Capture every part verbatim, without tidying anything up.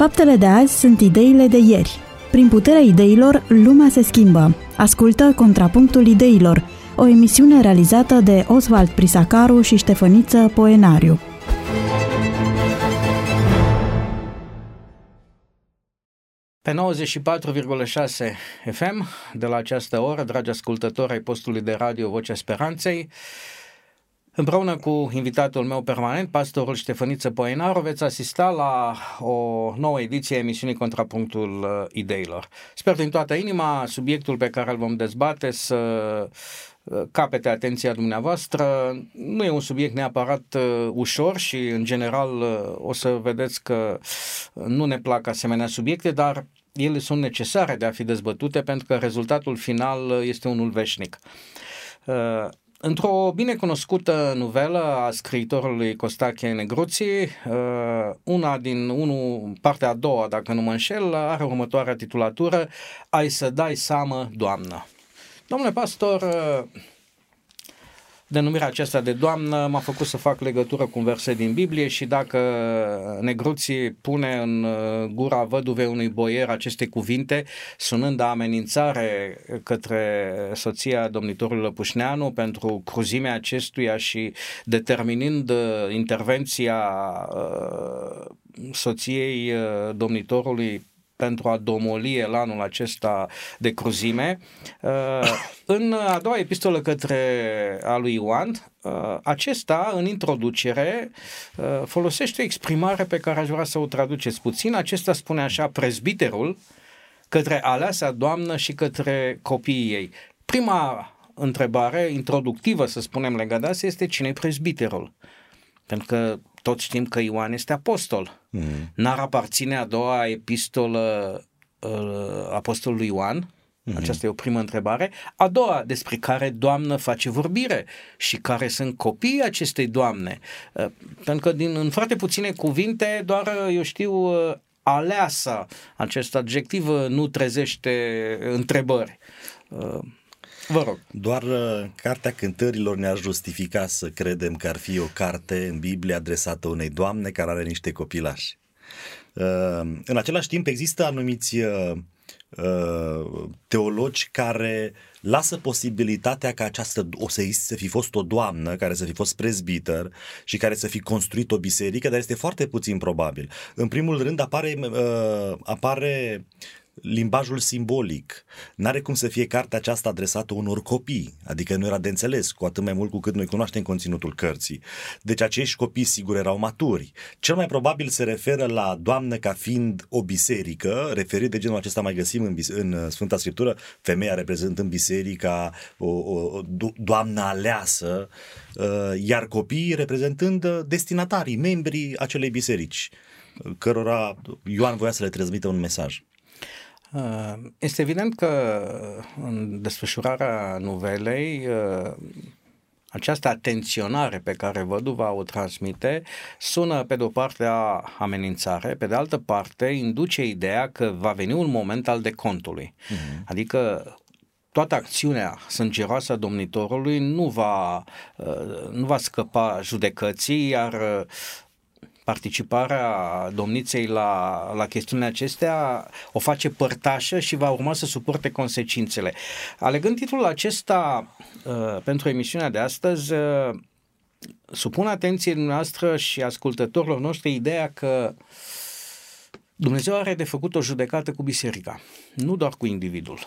Faptele de azi sunt ideile de ieri. Prin puterea ideilor, lumea se schimbă. Ascultă Contrapunctul Ideilor, o emisiune realizată de Oswald Prisacaru și Ștefăniță Poenariu. Pe nouăzeci și patru virgulă șase F M, de la această oră, dragi ascultători ai postului de radio Vocea Speranței, împreună cu invitatul meu permanent, pastorul Ștefăniță Poenaru, veți asista la o nouă ediție a emisiunii Contrapunctul Ideilor. Sper din toată inima subiectul pe care îl vom dezbate să capete atenția dumneavoastră. Nu e un subiect neapărat ușor și, în general, o să vedeți că nu ne plac asemenea subiecte, dar ele sunt necesare de a fi dezbătute pentru că rezultatul final este unul veșnic. Într-o binecunoscută novelă a scriitorului Costache Negruzzi, una din unul, partea a doua, dacă nu mă înșel, are următoarea titulatură: Ai să dai seamă, Doamnă. Domnule pastor, denumirea aceasta de Doamnă m-a făcut să fac legătură cu un verset din Biblie și dacă Negruzzi pune în gura văduvei unui boier aceste cuvinte, sunând a amenințare către soția domnitorului Lăpușneanu pentru cruzimea acestuia și determinând intervenția soției domnitorului pentru a domoli elanul acesta de cruzime. În a doua epistolă către a lui Ioan, acesta, în introducere, folosește o exprimare pe care aș vrea să o traduceți puțin. Acesta spune așa: prezbiterul către aleasa Doamnă și către copiii ei. Prima întrebare introductivă, să spunem, legată de asta este: cine-i prezbiterul? Pentru că toți știm că Ioan este apostol. Mm. N-ar aparține a doua epistolă uh, apostolului Ioan? Mm. Aceasta e o primă întrebare. A doua, despre care Doamnă face vorbire și care sunt copiii acestei Doamne. Uh, pentru că din, în foarte puține cuvinte, doar eu știu, uh, aleasa, acest adjectiv uh, nu trezește întrebări. Uh, Vă rog. Doar uh, Cartea Cântărilor ne-ar justifica să credem că ar fi o carte în Biblie adresată unei doamne care are niște copilași. Uh, în același timp există anumiți uh, uh, teologi care lasă posibilitatea ca această o să, să fi fost o doamnă care să fi fost prezbiter și care să fi construit o biserică, dar este foarte puțin probabil. În primul rând apare, uh, apare limbajul simbolic. N-are cum să fie cartea aceasta adresată unor copii, adică nu era de înțeles, cu atât mai mult cu cât noi cunoaștem conținutul cărții. Deci acești copii sigur erau maturi. Cel mai probabil se referă la Doamnă ca fiind o biserică, referit de genul acesta mai găsim în, în Sfânta Scriptură, femeia reprezentând biserica, o, o doamnă aleasă, iar copiii reprezentând destinatarii, membrii acelei biserici, cărora Ioan voia să le transmită un mesaj. Este evident că în desfășurarea novelei această atenționare pe care văduva o transmite sună pe de o parte a amenințare, pe de altă parte induce ideea că va veni un moment al decontului. Uh-huh. Adică toată acțiunea sângeroasă a domnitorului nu va, nu va scăpa judecății, iar participarea domniței la, la chestiunile acestea o face părtașă și va urma să suporte consecințele. Alegând titlul acesta uh, pentru emisiunea de astăzi, uh, supun atenției noastre și ascultătorilor noștri ideea că Dumnezeu are de făcut o judecată cu biserica, nu doar cu individul.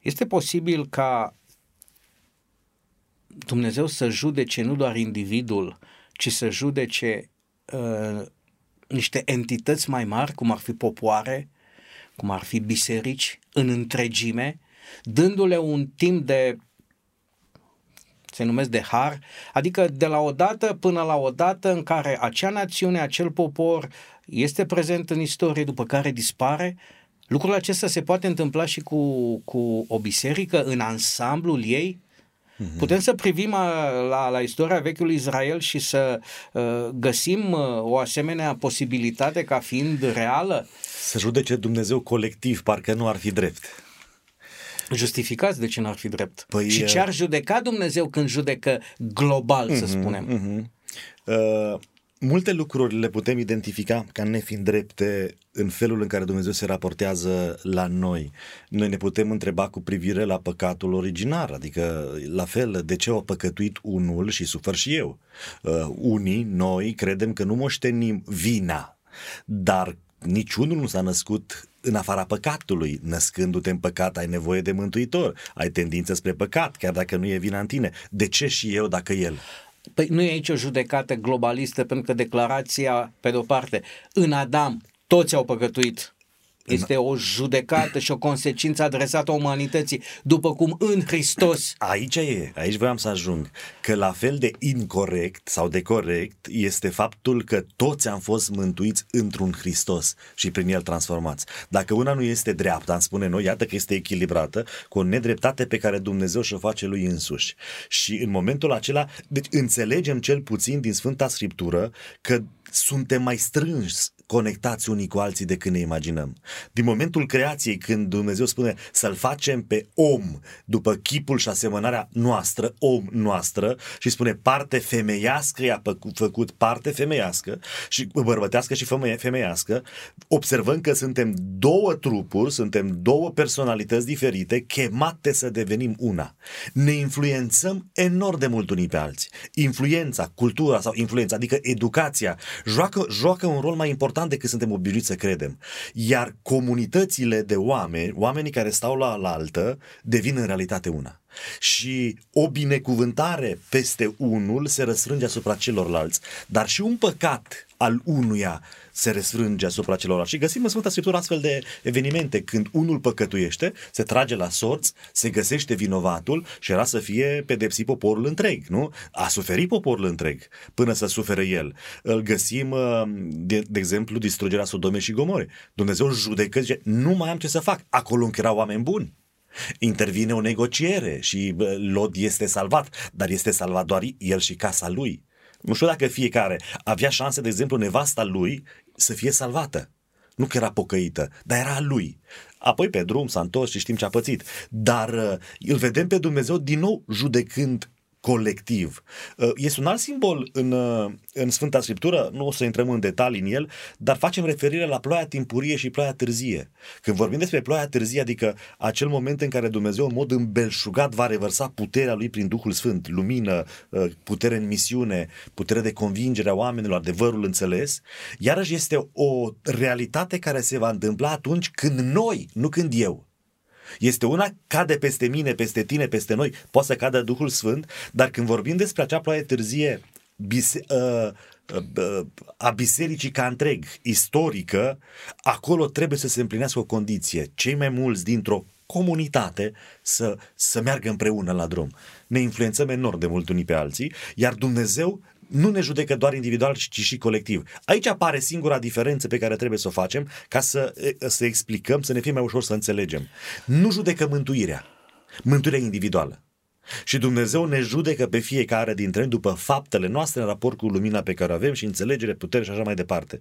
Este posibil ca Dumnezeu să judece nu doar individul, ci să judece uh, niște entități mai mari, cum ar fi popoare, cum ar fi biserici, în întregime, dându-le un timp de, se numesc, de har, adică de la o dată până la o dată în care acea națiune, acel popor este prezent în istorie, după care dispare. Lucrul acesta se poate întâmpla și cu, cu o biserică în ansamblul ei. Putem să privim la, la istoria vechiului Israel și să uh, găsim uh, o asemenea posibilitate ca fiind reală? Să judece Dumnezeu colectiv, parcă nu ar fi drept. Justificați de ce nu ar fi drept. Păi, și ce ar judeca Dumnezeu când judecă global, uh-huh, să spunem? Uh-huh. Uh, Multe lucruri le putem identifica ca nefiind drepte în felul în care Dumnezeu se raportează la noi. Noi ne putem întreba cu privire la păcatul originar, adică la fel, de ce a păcătuit unul și sufăr și eu? Uh, unii, noi, credem că nu moștenim vina, dar niciunul nu s-a născut în afara păcatului. Născându-te în păcat ai nevoie de mântuitor, ai tendință spre păcat, chiar dacă nu e vina în tine. De ce și eu dacă el? Păi nu e aici o judecată globalistă, pentru că declarația, pe de-o parte, în Adam toți au păcătuit, este o judecată și o consecință adresată umanității, după cum în Hristos. Aici e, aici voiam să ajung, că la fel de incorect sau de corect este faptul că toți am fost mântuiți într-un Hristos și prin El transformați. Dacă una nu este dreaptă, am spune noi, iată că este echilibrată cu o nedreptate pe care Dumnezeu și-o face Lui însuși. Și în momentul acela, deci înțelegem cel puțin din Sfânta Scriptură că suntem mai strânși conectați unii cu alții de când ne imaginăm. Din momentul creației, când Dumnezeu spune să-l facem pe om după chipul și asemănarea noastră, om noastră, și spune parte femeiască, i-a făcut parte femeiască și bărbătească și femeiască, observăm că suntem două trupuri, suntem două personalități diferite, chemate să devenim una. Ne influențăm enorm de mult unii pe alții. Influența, cultura sau influența, adică educația, joacă, joacă un rol mai important decât suntem obișnuiți să credem. Iar comunitățile de oameni, oamenii care stau la altă, devin în realitate una. Și o binecuvântare peste unul se răsfrânge asupra celorlalți, dar și un păcat al unuia se răsfrânge asupra celorlalți. Și găsim în Sfânta Scriptură astfel de evenimente, când unul păcătuiește, se trage la sorți, se găsește vinovatul și era să fie pedepsit poporul întreg, nu? A suferit poporul întreg până să sufere el. Îl găsim, de, de exemplu, distrugerea Sodomei și Gomorei. Dumnezeu judecă, zice, nu mai am ce să fac. Acolo încă erau oameni buni. Intervine o negociere și Lot este salvat, dar este salvat doar el și casa lui. Nu știu dacă fiecare avea șanse, de exemplu, nevasta lui să fie salvată. Nu că era pocăită, dar era a lui. Apoi pe drum s-a întors și știm ce a pățit. Dar îl vedem pe Dumnezeu din nou judecând colectiv. Este un alt simbol în, în Sfânta Scriptură, nu o să intrăm în detalii în el, dar facem referire la ploaia timpurie și ploaia târzie. Când vorbim despre ploaia târzie, adică acel moment în care Dumnezeu în mod îmbelșugat va revărsa puterea Lui prin Duhul Sfânt, lumină, putere în misiune, putere de convingere a oamenilor, adevărul înțeles, iarăși este o realitate care se va întâmpla atunci când noi, nu când eu. Este una, cade peste mine, peste tine, peste noi, poate să cadă Duhul Sfânt, dar când vorbim despre acea ploaie târzie bise, uh, uh, a bisericii ca întreg, istorică, acolo trebuie să se împlinească o condiție. Cei mai mulți dintr-o comunitate să, să meargă împreună la drum. Ne influențăm enorm de mult unii pe alții, iar Dumnezeu nu ne judecă doar individual, ci și colectiv. Aici apare singura diferență pe care trebuie să o facem ca să, să explicăm, să ne fie mai ușor să înțelegem. Nu judecă mântuirea, mântuirea individuală. Și Dumnezeu ne judecă pe fiecare dintre noi după faptele noastre în raport cu lumina pe care o avem și înțelegere, putere și așa mai departe.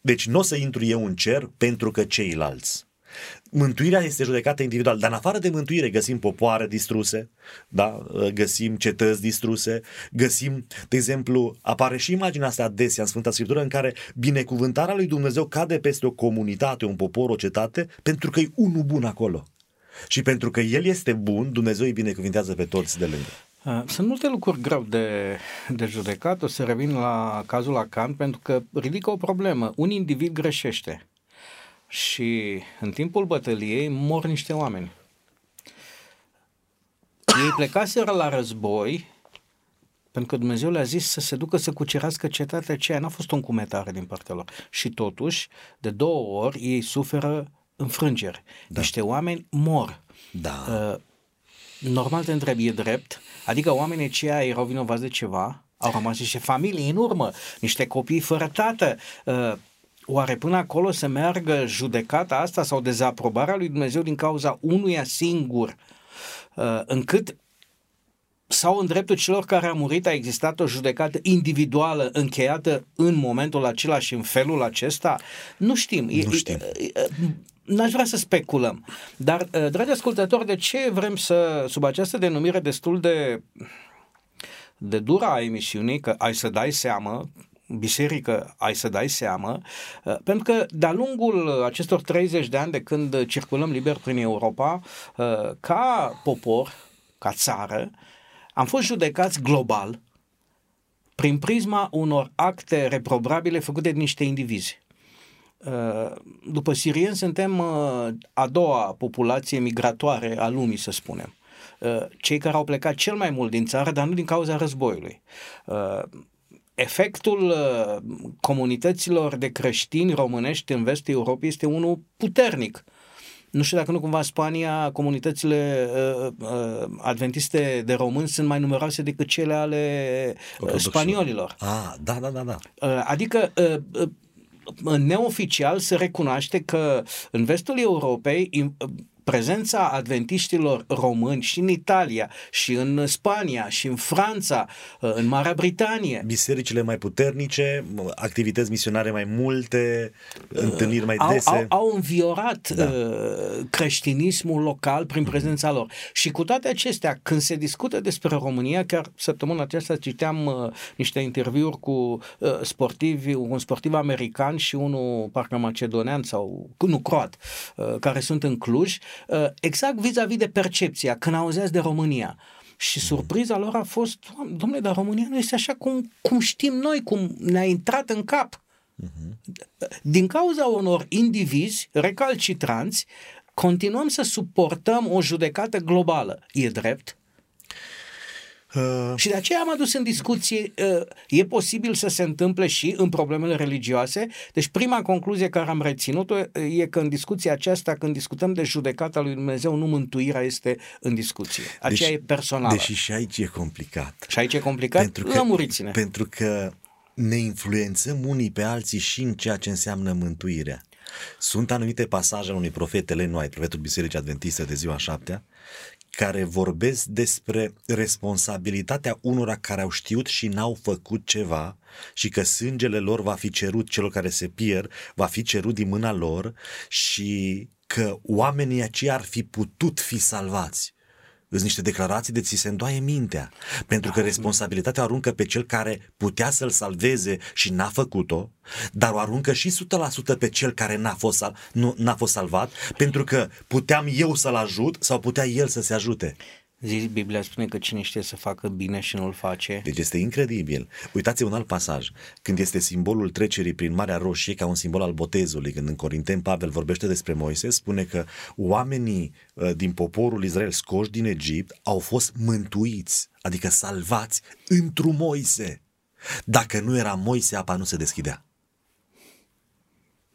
Deci nu o să intru eu în cer pentru că ceilalți. Mântuirea este judecată individual, dar în afară de mântuire găsim popoare distruse, da? Găsim cetăți distruse, găsim, de exemplu, apare și imaginea asta adesea în Sfânta Scriptură în care binecuvântarea lui Dumnezeu cade peste o comunitate, un popor, o cetate, pentru că e unul bun acolo. Și pentru că el este bun, Dumnezeu îi binecuvântează pe toți de lângă. Sunt multe lucruri greu de, de judecat. O să revin la cazul Acan, pentru că ridică o problemă. Un individ greșește și în timpul bătăliei mor niște oameni. Ei plecaseră la război pentru că Dumnezeu le-a zis să se ducă să cucerească cetatea aceea. N-a fost o încumetare din partea lor. Și totuși, de două ori, ei suferă înfrângeri. Da. Niște oameni mor. Da. Normal te întreb, e drept? Adică oamenii aceia erau vinovați de ceva, au rămas niște familii în urmă, niște copii fără tată. Oare până acolo să meargă judecata asta sau dezaprobarea lui Dumnezeu din cauza unuia singur, încât sau în dreptul celor care au murit a existat o judecată individuală încheiată în momentul acela și în felul acesta? Nu știm. Nu știm. N-aș vrea să speculăm. Dar, dragi ascultători, de ce vrem să, sub această denumire destul de, de dură a emisiunii, că ai să dai seama, biserică ai să dai seama, pentru că de-a lungul acestor treizeci de ani de când circulăm liber prin Europa, ca popor, ca țară, am fost judecați global prin prisma unor acte reprobabile făcute de niște indivizi. După sirieni suntem a doua populație migratoare a lumii, să spunem. Cei care au plecat cel mai mult din țară, dar nu din cauza războiului. Efectul comunităților de creștini românești în vestul Europei este unul puternic. Nu știu dacă nu cumva în Spania comunitățile adventiste de români sunt mai numeroase decât cele ale spaniolilor. Ah, da, da, da, da. Adică neoficial se recunoaște că în vestul Europei prezența adventiștilor români și în Italia, și în Spania, și în Franța, în Marea Britanie. Bisericile mai puternice, activități misionare mai multe, întâlniri mai dese. Au, au, au înviorat da. creștinismul local prin prezența lor. Și cu toate acestea, când se discută despre România, chiar săptămâna aceasta citeam niște interviuri cu sportivi, un sportiv american și unul parcă macedonean sau, nu, croat, care sunt în Cluj, exact vis-a-vis de percepția când auzeați de România. Și surpriza lor a fost: dom'le, dar România nu este așa cum, cum știm noi, cum ne-a intrat în cap. Uh-huh. Din cauza unor indivizi recalcitranți continuăm să suportăm o judecată globală. E drept? Uh... Și de aceea am adus în discuție, uh, e posibil să se întâmple și în problemele religioase. Deci prima concluzie care am reținut-o e că în discuția aceasta, când discutăm de judecata lui Dumnezeu, nu mântuirea este în discuție. Aceea deci, e personală. Deși și aici e complicat. Și aici e complicat? Pentru că, lămuriți-ne. Pentru că ne influențăm unii pe alții și în ceea ce înseamnă mântuirea. Sunt anumite pasaje ale unui profet elenoi, profetul Bisericii Adventiste de Ziua Șaptea, care vorbesc despre responsabilitatea unora care au știut și n-au făcut ceva și că sângele lor va fi cerut celor care se pierd, va fi cerut din mâna lor și că oamenii aceia ar fi putut fi salvați. Sunt niște declarații de ți se îndoaie mintea, pentru că responsabilitatea o aruncă pe cel care putea să-l salveze și n-a făcut-o, dar o aruncă și o sută la sută pe cel care n-a fost, sal- nu, n-a fost salvat, pentru că puteam eu să-l ajut sau putea el să se ajute. Zici, Biblia spune că cine știe să facă bine și nu-l face. Deci este incredibil. Uitați-vă un alt pasaj, când este simbolul trecerii prin Marea Roșie ca un simbol al botezului, când în Corinteni Pavel vorbește despre Moise, spune că oamenii din poporul Israel scoși din Egipt au fost mântuiți, adică salvați într-un Moise. Dacă nu era Moise, apa nu se deschidea.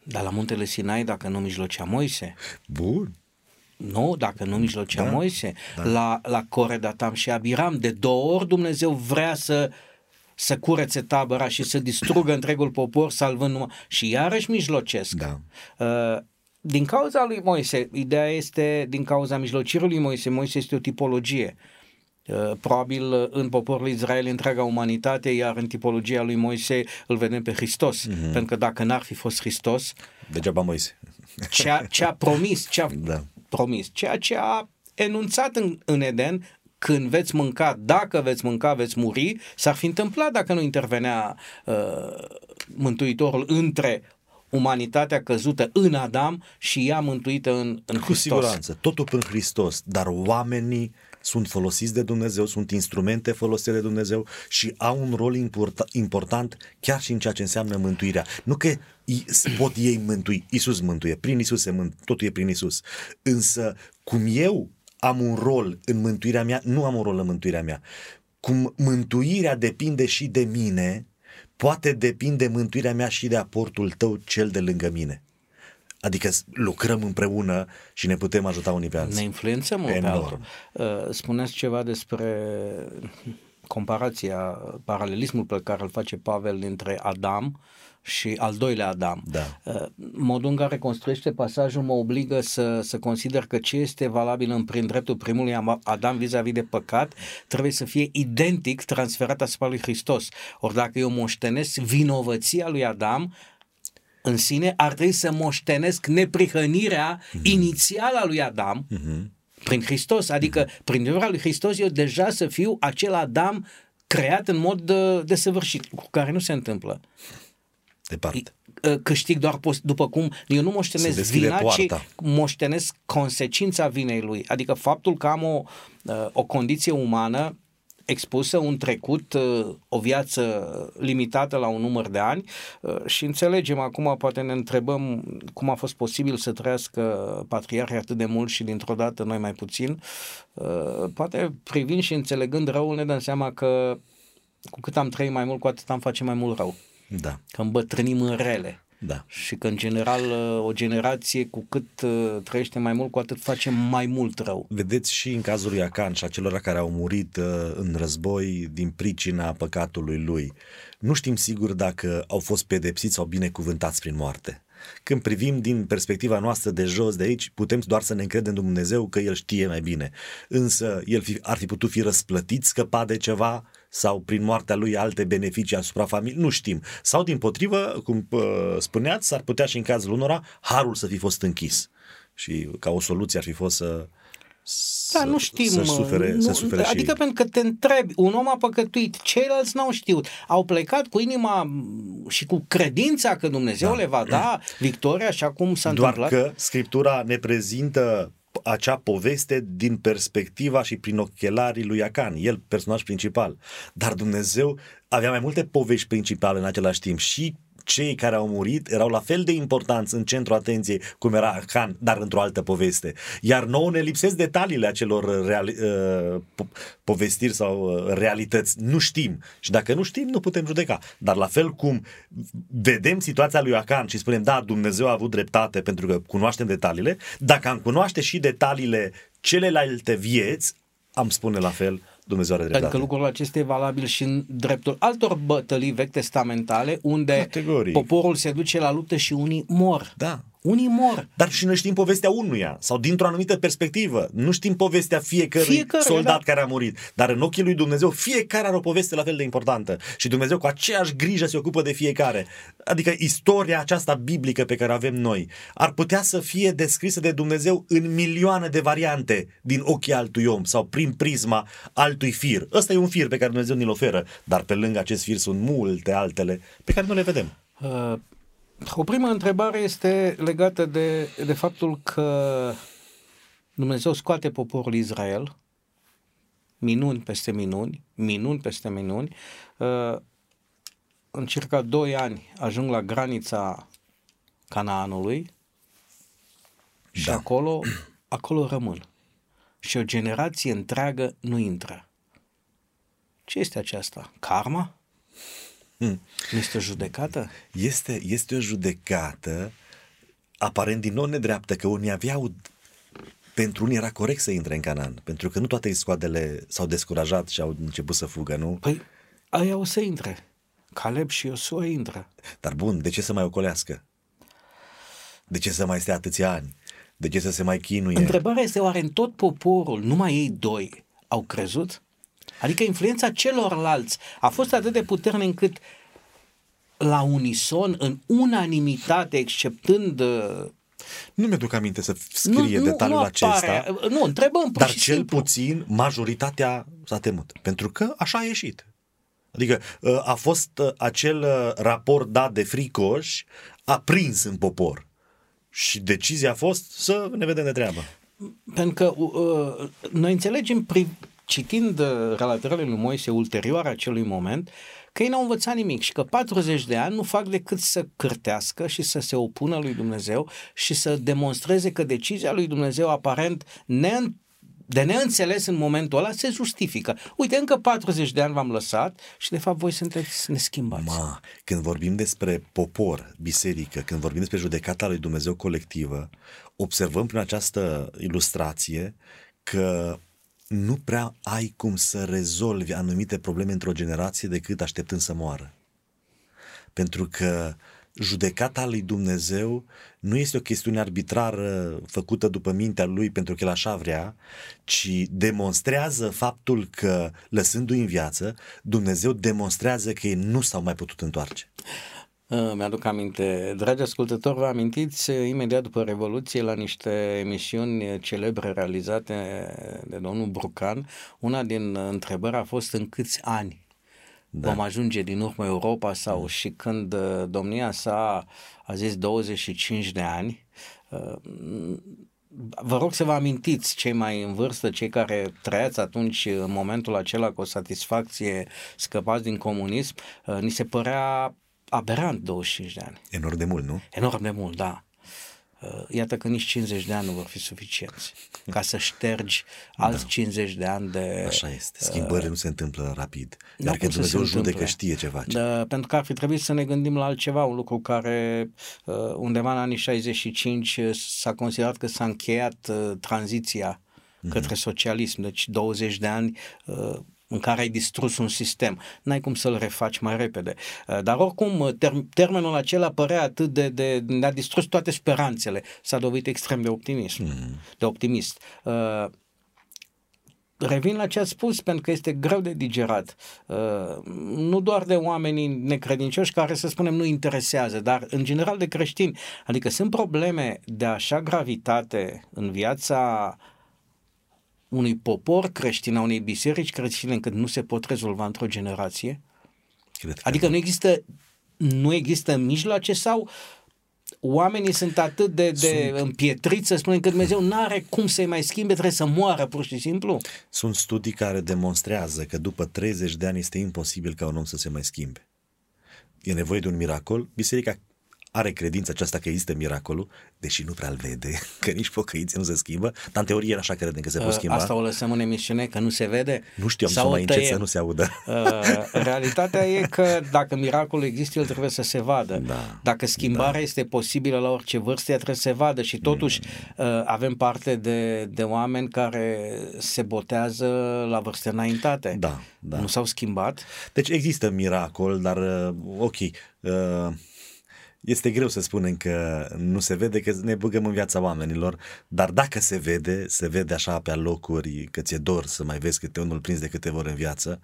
Dar la muntele Sinai, dacă nu mijlocea Moise? Bun. Nu, dacă nu mijlocea da, Moise, da. La, la Core, Datam și Abiram, de două ori Dumnezeu vrea să, să curețe tabăra și să distrugă întregul popor, salvând numai... Și iarăși mijlocesc. Da. Uh, din cauza lui Moise, ideea este, din cauza mijlocirii lui Moise, Moise este o tipologie. Uh, probabil în poporul Israel întreaga umanitate, iar în tipologia lui Moise îl vedem pe Hristos. Mm-hmm. Pentru că dacă n-ar fi fost Hristos... Degeaba Moise. Ce-a, ce-a promis, ce-a... Da. Promis, ceea ce a enunțat în, în Eden, când veți mânca, dacă veți mânca, veți muri, s-ar fi întâmplat dacă nu intervenea uh, Mântuitorul între umanitatea căzută în Adam și ea mântuită în, în Hristos. Cu siguranță, totul în Hristos, dar oamenii sunt folosiți de Dumnezeu, sunt instrumente folosite de Dumnezeu și au un rol import, important chiar și în ceea ce înseamnă mântuirea. Nu că pot ei mântui, Iisus mântuie, prin Iisus se mântuie, totul e prin Iisus. Însă cum eu am un rol în mântuirea mea, nu am un rol în mântuirea mea. Cum mântuirea depinde și de mine, poate depinde mântuirea mea și de aportul tău cel de lângă mine. Adică lucrăm împreună și ne putem ajuta unii pe alții. Ne influențăm unii pe alții. Spuneați ceva despre comparația, paralelismul pe care îl face Pavel dintre Adam și al doilea Adam. Da. Modul în care construiește pasajul mă obligă să, să consider că ce este valabil în prin dreptul primului Adam vis-a-vis de păcat trebuie să fie identic transferat asupra lui Hristos. Ori dacă eu moștenesc vinovăția lui Adam, în sine ar trebui să moștenesc neprihănirea mm-hmm. inițială a lui Adam mm-hmm. prin Hristos, adică mm-hmm. prin viața lui Hristos eu deja să fiu acel Adam creat în mod desăvârșit, cu care nu se întâmplă. Departe. Câștig doar post, după cum eu nu moștenesc vina, ci moștenesc consecința vinei lui. Adică faptul că am o, o condiție umană expusă, un trecut, o viață limitată la un număr de ani și înțelegem acum, poate ne întrebăm cum a fost posibil să trăiască patriarhii atât de mult și dintr-o dată noi mai puțin. Poate privind și înțelegând răul ne dăm seama că cu cât am trăit mai mult, cu atât am face mai mult rău. Da. Că îmbătrânim în rele. Da. Și că în general o generație cu cât uh, trăiește mai mult, cu atât face mai mult rău. Vedeți și în cazul lui Acan și a celor care au murit uh, în război din pricina păcatului lui. Nu știm sigur dacă au fost pedepsiți sau binecuvântați prin moarte. Când privim din perspectiva noastră de jos, de aici, putem doar să ne încredem în Dumnezeu că El știe mai bine. Însă El fi, ar fi putut fi răsplătit, scăpa de ceva sau prin moartea lui alte beneficii asupra familiei, nu știm. Sau dimpotrivă, cum spuneați, s-ar putea și în cazul unora harul să fi fost închis și ca o soluție ar fi fost să... Da, să, nu știm, să sufere, nu, să sufere adică, și... adică pentru că te întrebi, un om a păcătuit, ceilalți n-au știut, au plecat cu inima și cu credința că Dumnezeu da. le va da victoria, așa cum s-a doar întâmplat. Doar că Scriptura ne prezintă acea poveste din perspectiva și prin ochelarii lui Acan, el personaj principal, dar Dumnezeu avea mai multe povești principale în același timp și cei care au murit erau la fel de importanți în centrul atenției cum era Acan, dar într-o altă poveste. Iar nouă ne lipsesc detaliile acelor reali, uh, povestiri sau realități. Nu știm. Și dacă nu știm, nu putem judeca. Dar la fel cum vedem situația lui Acan și spunem, da, Dumnezeu a avut dreptate pentru că cunoaștem detaliile, dacă am cunoaște și detaliile celelalte vieți, am spune la fel, Dumnezeu are dreptate. Adică lucrul acesta e valabil și în dreptul altor bătălii vechi testamentale, unde categorii. Poporul se duce la luptă și unii mor. Da. Unii mor. Dar și noi știm povestea unuia sau dintr-o anumită perspectivă. Nu știm povestea fiecărui fiecare, soldat da. care a murit. Dar în ochii lui Dumnezeu fiecare are o poveste la fel de importantă. Și Dumnezeu cu aceeași grijă se ocupă de fiecare. Adică istoria aceasta biblică pe care avem noi ar putea să fie descrisă de Dumnezeu în milioane de variante din ochii altui om sau prin prisma altui fir. Ăsta e un fir pe care Dumnezeu ni-l oferă. Dar pe lângă acest fir sunt multe altele pe care nu le vedem. Uh... O prima întrebare este legată de, de faptul că Dumnezeu scoate poporul Israel, minuni peste minuni, minuni peste minuni. În circa doi ani ajung la granița Canaanului și da. acolo, acolo rămân. Și o generație întreagă nu intră. Ce este aceasta? Karma? Hmm. Este o judecată? Este, este o judecată aparent din nou nedreaptă, că unii aveau, pentru unii era corect să intre în Canaan, pentru că nu toate iscoadele s-au descurajat și au început să fugă, nu? Păi aia o să intre, Caleb și Iosua intră. Dar bun, de ce să mai ocolească? De ce să mai stea atâția ani? De ce să se mai chinuie? Întrebarea este, oare în tot poporul numai ei doi au crezut? Adică influența celorlalți a fost atât de puternică încât la unison, în unanimitate, exceptând... Nu mi-aduc aminte să scrie nu, detaliul nu acesta. Nu, întrebăm pur Dar și cel simplu. puțin majoritatea s-a temut. Pentru că așa a ieșit. Adică a fost acel raport dat de fricoși aprins în popor. Și decizia a fost să ne vedem de treabă. Pentru că uh, noi înțelegem... Pri- citind relatările lui Moise ulterioare acelui moment, că ei n-au învățat nimic și că patruzeci de ani nu fac decât să cârtească și să se opună lui Dumnezeu și să demonstreze că decizia lui Dumnezeu aparent de neînțeles în momentul ăla se justifică. Uite, încă patruzeci de ani v-am lăsat și de fapt voi sunteți neschimbați. Ma, când vorbim despre popor, biserică, când vorbim despre judecata lui Dumnezeu colectivă, observăm prin această ilustrație că nu prea ai cum să rezolvi anumite probleme într-o generație decât așteptând să moară. Pentru că judecata lui Dumnezeu nu este o chestiune arbitrară făcută după mintea lui pentru că el așa vrea, ci demonstrează faptul că, lăsându-i în viață, Dumnezeu demonstrează că ei nu s-au mai putut întoarce. Mi-aduc aminte, dragi ascultători, vă amintiți imediat după Revoluție la niște emisiuni celebre realizate de domnul Brucan, una din întrebări a fost în câți ani da. Vom ajunge din urmă Europa sau da. Și când domnia sa a zis douăzeci și cinci de ani, vă rog să vă amintiți, cei mai în vârstă, cei care trăiați atunci în momentul acela cu o satisfacție, scăpați din comunism, ni se părea aberant douăzeci și cinci de ani. Enorm de mult, nu? Enorm de mult, da. Iată că nici cincizeci de ani nu vor fi suficienți ca să ștergi alți da. cincizeci de ani de... Așa este, schimbările uh, nu se întâmplă rapid, dar că Dumnezeu judecă, știe ceva. Ce... Da, pentru că ar fi trebuit să ne gândim la altceva, un lucru care uh, undeva în anii șaizeci și cinci s-a considerat că s-a încheiat uh, tranziția uh-huh. către socialism, deci douăzeci de ani... Uh, în care ai distrus un sistem. N-ai cum să-l refaci mai repede. Dar oricum, ter- termenul acela părea atât de... de ne-a distrus toate speranțele. S-a dovedit extrem de optimist. Mm. De optimist. Uh, revin la ce ați spus, pentru că este greu de digerat. Uh, nu doar de oamenii necredincioși care, să spunem, nu interesează, dar în general de creștini. Adică sunt probleme de așa gravitate în viața unui popor creștin, a unei biserici creștine, încât nu se pot rezolva într-o generație? Adică nu există, nu există mijloace sau oamenii sunt atât de, de sunt... împietriți, să spunem, că Dumnezeu n-are cum să-i mai schimbe, trebuie să moară pur și simplu? Sunt studii care demonstrează că după treizeci de ani este imposibil ca un om să se mai schimbe. E nevoie de un miracol. Biserica are credința aceasta că există miracolul, deși nu prea-l vede, că nici pocăiții nu se schimbă, dar în teorie așa credem că se pot schimba. Asta o lăsăm în emisiune, că nu se vede? Nu știu, am să mai încet să nu se audă. Realitatea e că dacă miracolul există, el trebuie să se vadă. Da, dacă schimbarea da. este posibilă la orice vârstă, ea trebuie să se vadă și totuși mm. avem parte de, de oameni care se botează la vârste înaintate. Da, da. Nu s-au schimbat? Deci există miracol, dar ok... Uh, Este greu să spunem că nu se vede, că ne băgăm în viața oamenilor, dar dacă se vede, se vede așa pe alocuri, că ți-e dor să mai vezi câte unul prins de câteva ori în viață.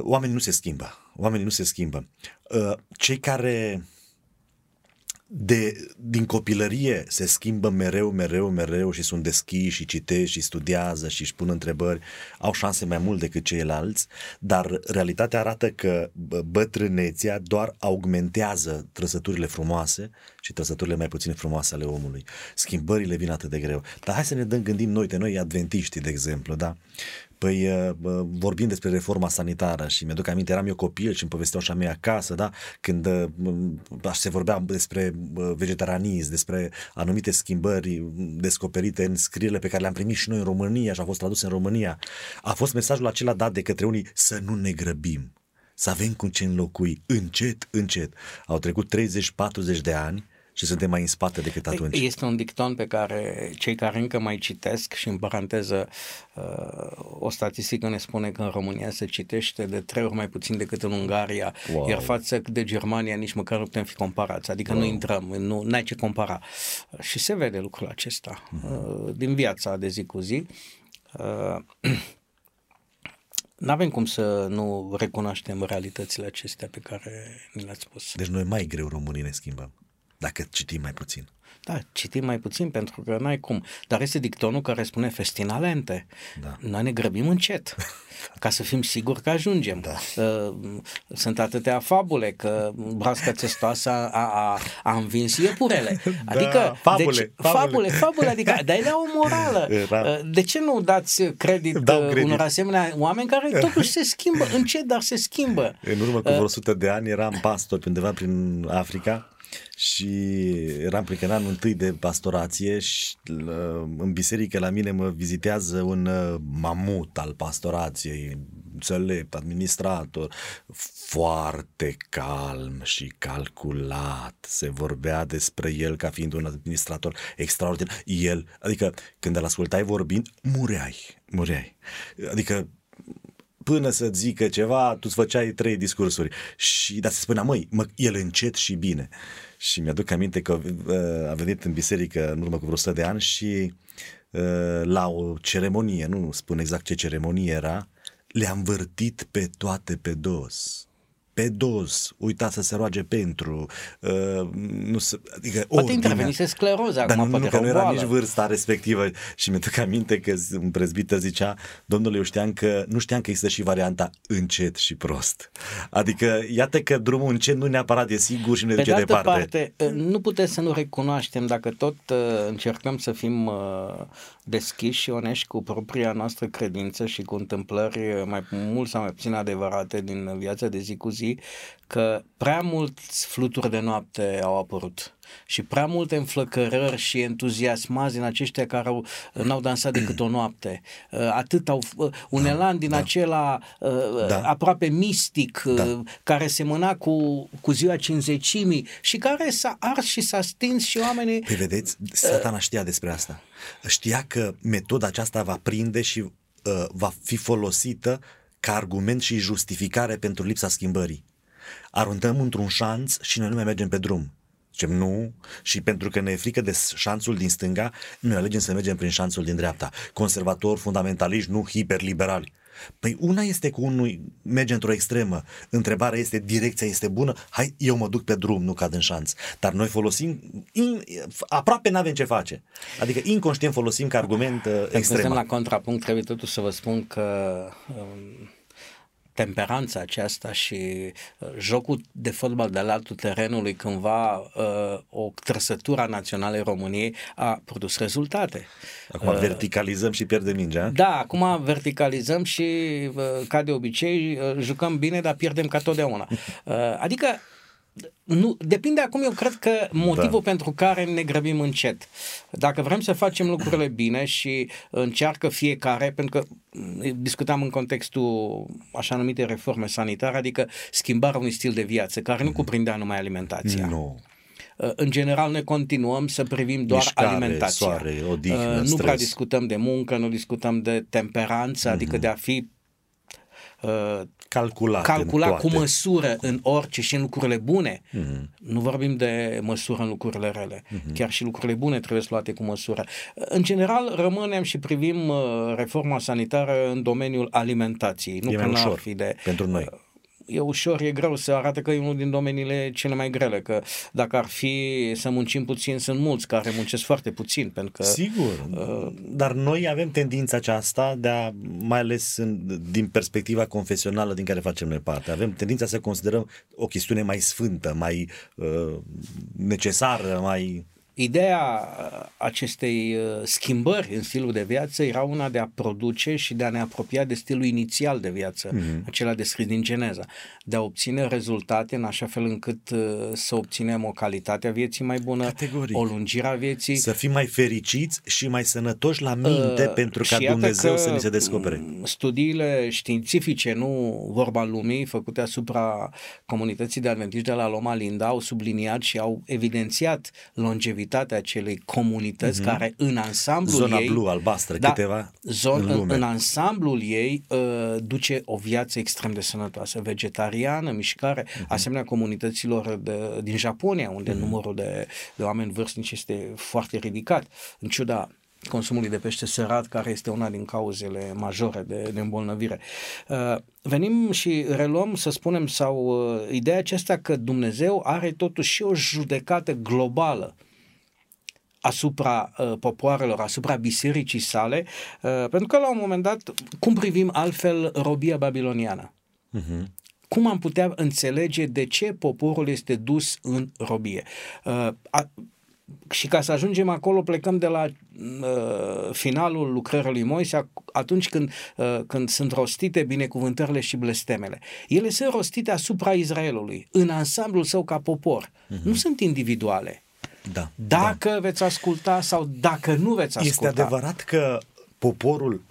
Oamenii nu se schimbă, oamenii nu se schimbă. Cei care de, din copilărie se schimbă mereu, mereu, mereu și sunt deschiși și citești și studiază și își pun întrebări, au șanse mai mult decât ceilalți, dar realitatea arată că bătrânețea doar augmentează trăsăturile frumoase și trăsăturile mai puțin frumoase ale omului. Schimbările vin atât de greu. Dar hai să ne dăm, gândim noi, de noi adventiștii, de exemplu, da? Păi vorbim despre reforma sanitară și mi-aduc aminte, eram eu copil și îmi povesteau așa mea acasă, da? Când se vorbea despre vegetarianism, despre anumite schimbări descoperite în scrierile pe care le-am primit și noi în România și au fost traduse în România. A fost mesajul acela dat de către unii să nu ne grăbim, să avem cu ce înlocui, încet, încet. Au trecut treizeci-patruzeci de ani și suntem mai în spate decât atunci. Este un dicton pe care cei care încă mai citesc, și în paranteză o statistică ne spune că în România se citește de trei ori mai puțin decât în Ungaria, wow. iar față de Germania nici măcar nu putem fi comparați, adică wow. nu intrăm, nu, n-ai ce compara. Și se vede lucrul acesta uh-huh. din viața de zi cu zi. Uh, N-avem cum să nu recunoaștem realitățile acestea pe care ni le-ați spus. Deci noi mai greu românii ne schimbăm. Dacă citim mai puțin. Da, citim mai puțin pentru că n-ai cum. Dar este dictonul care spune festina lente. Da. Noi ne grăbim încet ca să fim siguri că ajungem. Da. Uh, sunt atâtea fabule că broasca țestoasă a, a, a învins iepurele. Adică, da, fabule, deci, fabule. Fabule, fabule, adică, dar ele au o morală. Uh, de ce nu dați credit, credit unor asemenea oameni care totuși se schimbă încet, dar se schimbă? În urmă cu vreo o sută de ani eram pastor undeva prin Africa și eram prin Canaan întâi de pastorație și în biserică la mine mă vizitează un mamut al pastorației, înțelept, administrator, foarte calm și calculat. Se vorbea despre el ca fiind un administrator extraordinar. El, adică când îl ascultai vorbind, mureai, mureai. Adică până să zică ceva, tu-ți făceai trei discursuri. Și, dar se spunea, măi, mă, el încet și bine. Și mi-aduc aminte că uh, a venit în biserică în urmă cu vreo o sută de ani și uh, la o ceremonie, nu spun exact ce ceremonie era, le-a învârtit pe toate pe dos. pe dos, uita să se roage pentru, uh, nu se, adică poate intervenise scleroza acum, dar nu, poate nu, că nu era nici vârsta respectivă. Și mi-aduc aminte că un prezbiter zicea: domnule, eu știam că, nu știam că există și varianta încet și prost. Adică iată că drumul încet nu neapărat e sigur și ne duce departe. Parte, nu putem să nu recunoaștem, dacă tot încercăm să fim deschiși și onești cu propria noastră credință și cu întâmplări mai mult sau mai puțin adevărate din viața de zi cu zi, că prea mulți fluturi de noapte au apărut și prea multe înflăcărări și entuziasmați din aceștia care au, n-au dansat decât o noapte. Atât au, un da, elan din da, acela da, aproape mistic, da, care semăna cu, cu ziua cinzecimii și care s-a ars și s-a stins și oamenii... Păi vedeți, Satana știa despre asta. Știa că metoda aceasta va prinde și uh, va fi folosită ca argument și justificare pentru lipsa schimbării. Aruntăm într-un șanț și noi nu mai mergem pe drum. Zicem nu, și pentru că ne e frică de șanțul din stânga, noi alegem să mergem prin șanțul din dreapta. Conservatori, fundamentaliști, nu hiperliberali. Păi una este cu unul merge într-o extremă, întrebarea este, direcția este bună, hai, eu mă duc pe drum, nu cad în șanț. Dar noi folosim, in, aproape n-avem ce face. Adică inconștient folosim ca argument uh, extrem. La contrapunct trebuie totuși să vă spun că... Um... temperanța aceasta și jocul de fotbal de-a latul terenului, cândva o trăsătură națională României, a produs rezultate. Acum verticalizăm și pierdem mingea. Da, acum verticalizăm și, ca de obicei, jucăm bine, dar pierdem ca totdeauna. Adică nu, depinde acum, eu cred că motivul da, pentru care ne grăbim încet. Dacă vrem să facem lucrurile bine și încearcă fiecare, pentru că discutam în contextul așa numite reforme sanitare, adică schimbarea unui stil de viață care nu cuprindea numai alimentația. No. În general ne continuăm să privim doar mișcare, alimentația. Soare, odihnă, nu prea discutăm de muncă, nu discutăm de temperanță, mm-hmm, adică de a fi calcula, calcula cu măsură în orice și în lucrurile bune. Mm-hmm. Nu vorbim de măsură în lucrurile rele. Mm-hmm. Chiar și lucrurile bune trebuie să luate cu măsură. În general, rămânem și privim reforma sanitară în domeniul alimentației. Nu e că n-ar fi de... pentru noi. E ușor, e greu, să arată că e unul din domeniile cele mai grele, că dacă ar fi să muncim puțin, sunt mulți care muncesc foarte puțin, pentru că... Sigur, uh, dar noi avem tendința aceasta de a, mai ales în, din perspectiva confesională din care facem noi parte, avem tendința să considerăm o chestiune mai sfântă, mai uh, necesară, mai... Ideea acestei schimbări în stilul de viață era una de a produce și de a ne apropia de stilul inițial de viață, mm-hmm, acela descris din Geneza, de a obține rezultate în așa fel încât să obținem o calitate a vieții mai bună, categoric, o lungire a vieții. Să fim mai fericiți și mai sănătoși la minte, uh, pentru ca Dumnezeu să ni se descopere. Studiile științifice, nu vorba lumii, făcute asupra comunității de adventiști de la Loma Linda, au subliniat și au evidențiat longevitatea acelei comunități, mm-hmm, care în ansamblul zona ei, zona blu, albastră, da, câteva zon, în, în ansamblul ei uh, duce o viață extrem de sănătoasă, vegetariană, mișcare, mm-hmm, asemenea comunităților de, din Japonia, unde mm-hmm numărul de, de oameni vârstnici este foarte ridicat, în ciuda consumului de pește sărat, care este una din cauzele majore de, de îmbolnăvire. Uh, venim și reluăm, să spunem, sau uh, ideea aceasta că Dumnezeu are totuși și o judecată globală asupra uh, popoarelor, asupra bisericii sale, uh, pentru că la un moment dat, cum privim altfel robia babiloniană? Uh-huh. Cum am putea înțelege de ce poporul este dus în robie? Uh, a, și ca să ajungem acolo, plecăm de la uh, finalul lucrării lui Moise, atunci când, uh, când sunt rostite binecuvântările și blestemele. Ele sunt rostite asupra Israelului, în ansamblul său ca popor. Uh-huh. Nu sunt individuale. Da, dacă da, veți asculta sau dacă nu veți asculta. Este adevărat că poporul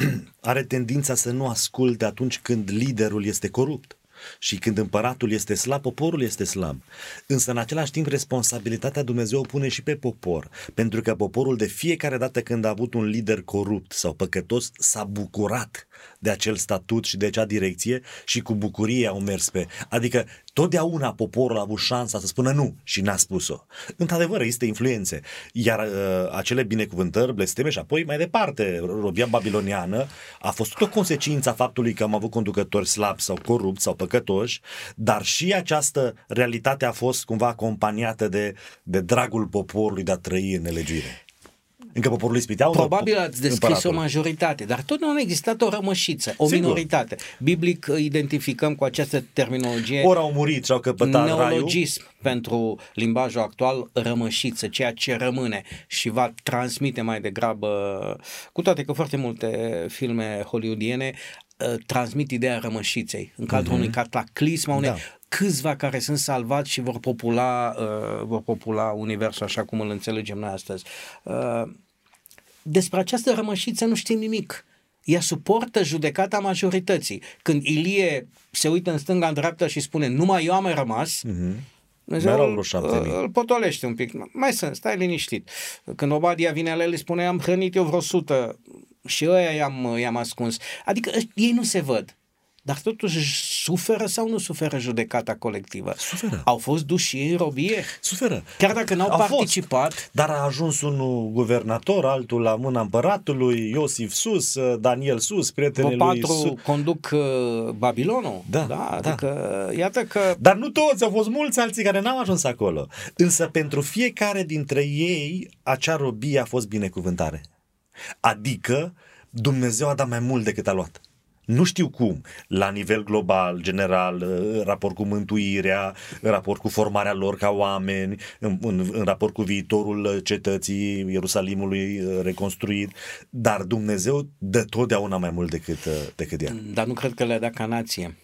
are tendința să nu asculte atunci când liderul este corupt și când împăratul este slab, poporul este slab. Însă în același timp responsabilitatea Dumnezeu o pune și pe popor, pentru că poporul de fiecare dată când a avut un lider corupt sau păcătos s-a bucurat de acel statut și de acea direcție și cu bucurie au mers pe. Adică Totdeauna poporul a avut șansa să spună nu și n-a spus-o. Într-adevăr, există influențe. Iar uh, acele binecuvântări, blesteme și apoi mai departe, robia babiloniană a fost tot o consecință a faptului că am avut conducători slabi sau corupți sau păcătoși, dar și această realitate a fost cumva acompaniată de, de dragul poporului de a trăi în nelegiuire. Încă poporul ispiteau. Probabil ați descris împăratul. O majoritate, dar tot nu a existat o rămășiță, o Sigur. minoritate. Biblic identificăm cu această terminologie. Ori au murit și au căpătat neologism raiul. Pentru limbajul actual, rămășiță, ceea ce rămâne și va transmite mai degrabă, cu toate că foarte multe filme hollywoodiene transmit ideea rămășiței în cadrul mm-hmm. unui cataclism, unei da. câțiva care sunt salvați și vor popula, uh, vor popula universul așa cum îl înțelegem noi astăzi. Uh, despre această rămășiță nu știm nimic. Ea suportă judecata majorității. Când Ilie se uită în stânga, în dreapta și spune numai eu am mai rămas, mm-hmm. Dumnezeu îl, îl potolește un pic. Mai sunt, stai liniștit. Când Obadia vine la el, îi spune am hrănit eu vreo sută și ăia i-am, i-am ascuns. Adică ei nu se văd. Dar totuși suferă sau nu suferă judecata colectivă? Suferă. Au fost duși în robie? Suferă. Chiar dacă n-au Au participat. Fost. Dar a ajuns unul guvernator, altul la mâna împăratului, Iosif sus, Daniel sus, prietenii lui patru conduc uh, Babilonul. Da, da, adică, da. Iată că... Dar nu toți, au fost mulți alții care n-au ajuns acolo. Însă pentru fiecare dintre ei, acea robie a fost binecuvântare. Adică Dumnezeu a dat mai mult decât a luat. Nu știu cum, la nivel global, general, în raport cu mântuirea, în raport cu formarea lor ca oameni, în, în, în raport cu viitorul cetății Ierusalimului reconstruit, dar Dumnezeu dă totdeauna mai mult decât, decât ea. Dar nu cred că le-a dat ca nație.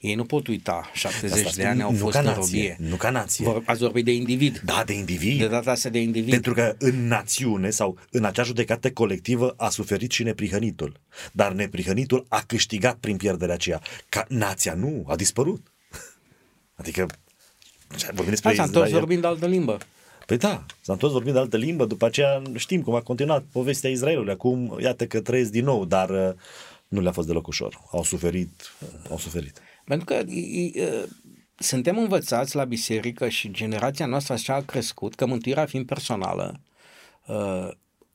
Ei nu pot uita, șaptezeci de ani au fost în robie. Nu ca nație. Ați vorbit de individ. Da, de individ. De data asta de individ. Pentru că în națiune sau în acea judecată colectivă a suferit și neprihănitul. Dar neprihănitul a câștigat prin pierderea aceea. Ca nația nu, a dispărut. Adică vorbim despre Israel. S-a întors vorbind de altă limbă. Păi da, s-a întors vorbind de altă limbă. După aceea știm cum a continuat povestea Israelului. Acum iată că trăiesc din nou, dar nu le-a fost deloc ușor. Au suferit, au suferit. Pentru că e, e, suntem învățați la biserică și generația noastră așa a crescut că mântuirea fiind personală, e,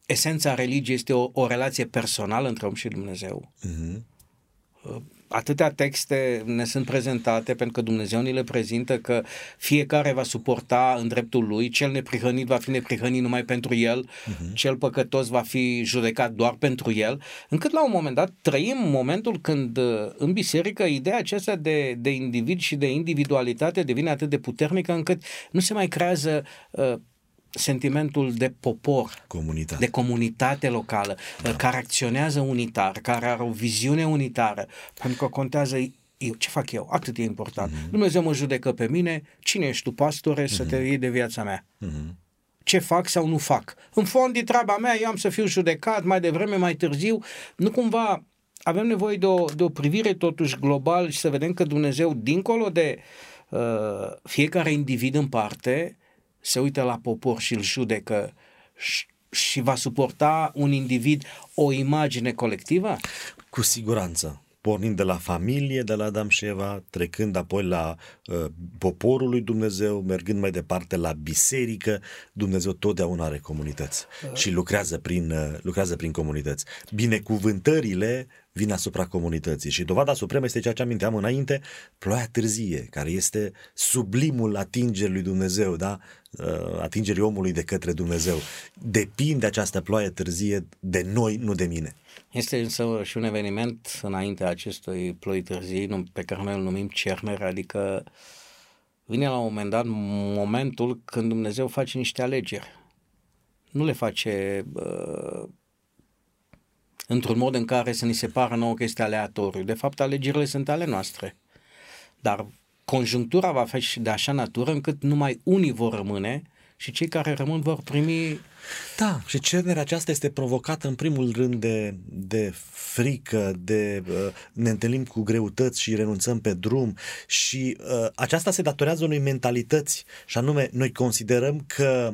esența religiei este o, o relație personală între om și Dumnezeu. Uh-huh. Atâtea texte ne sunt prezentate pentru că Dumnezeu ni le prezintă că fiecare va suporta în dreptul lui, cel neprihănit va fi neprihănit numai pentru el, uh-huh. cel păcătos va fi judecat doar pentru el, încât la un moment dat trăim momentul când în biserică ideea aceasta de, de individ și de individualitate devine atât de puternică încât nu se mai creează uh, sentimentul de popor, comunitate. De comunitate locală, da. Care acționează unitar, care are o viziune unitară, pentru că contează eu, ce fac eu, atât e important. Mm-hmm. Dumnezeu mă judecă pe mine, cine ești tu, pastore, mm-hmm. să te iei de viața mea. Mm-hmm. Ce fac sau nu fac. În fond e treaba mea, eu am să fiu judecat mai devreme, mai târziu, nu cumva avem nevoie de o, de o privire totuși globală și să vedem că Dumnezeu, dincolo de uh, fiecare individ în parte, se uită la popor și îl judecă și, și va suporta un individ o imagine colectivă? Cu siguranță, pornind de la familie, de la Adam și Eva, trecând apoi la uh, poporul lui Dumnezeu, mergând mai departe la biserică, Dumnezeu totdeauna are comunități uh. și lucrează prin, uh, lucrează prin comunități. Binecuvântările vin asupra comunității și dovada supremă este ceea ce aminteam înainte, ploaia târzie, care este sublimul atingerii lui Dumnezeu, da? Atingerii omului de către Dumnezeu. Depinde această ploaie târzie de noi, nu de mine. Este însă și un eveniment înaintea acestui ploi târzii pe care noi îl numim cerner, adică vine la un moment dat momentul când Dumnezeu face niște alegeri. Nu le face uh, într-un mod în care să ni se pară nouă că este aleatoriu. De fapt, alegerile sunt ale noastre. Dar conjunctura va fi de așa natură încât numai unii vor rămâne și cei care rămân vor primi... Da, și cernerea aceasta este provocată în primul rând de, de frică, de uh, ne întâlnim cu greutăți și renunțăm pe drum și uh, aceasta se datorează unei mentalități și anume noi considerăm că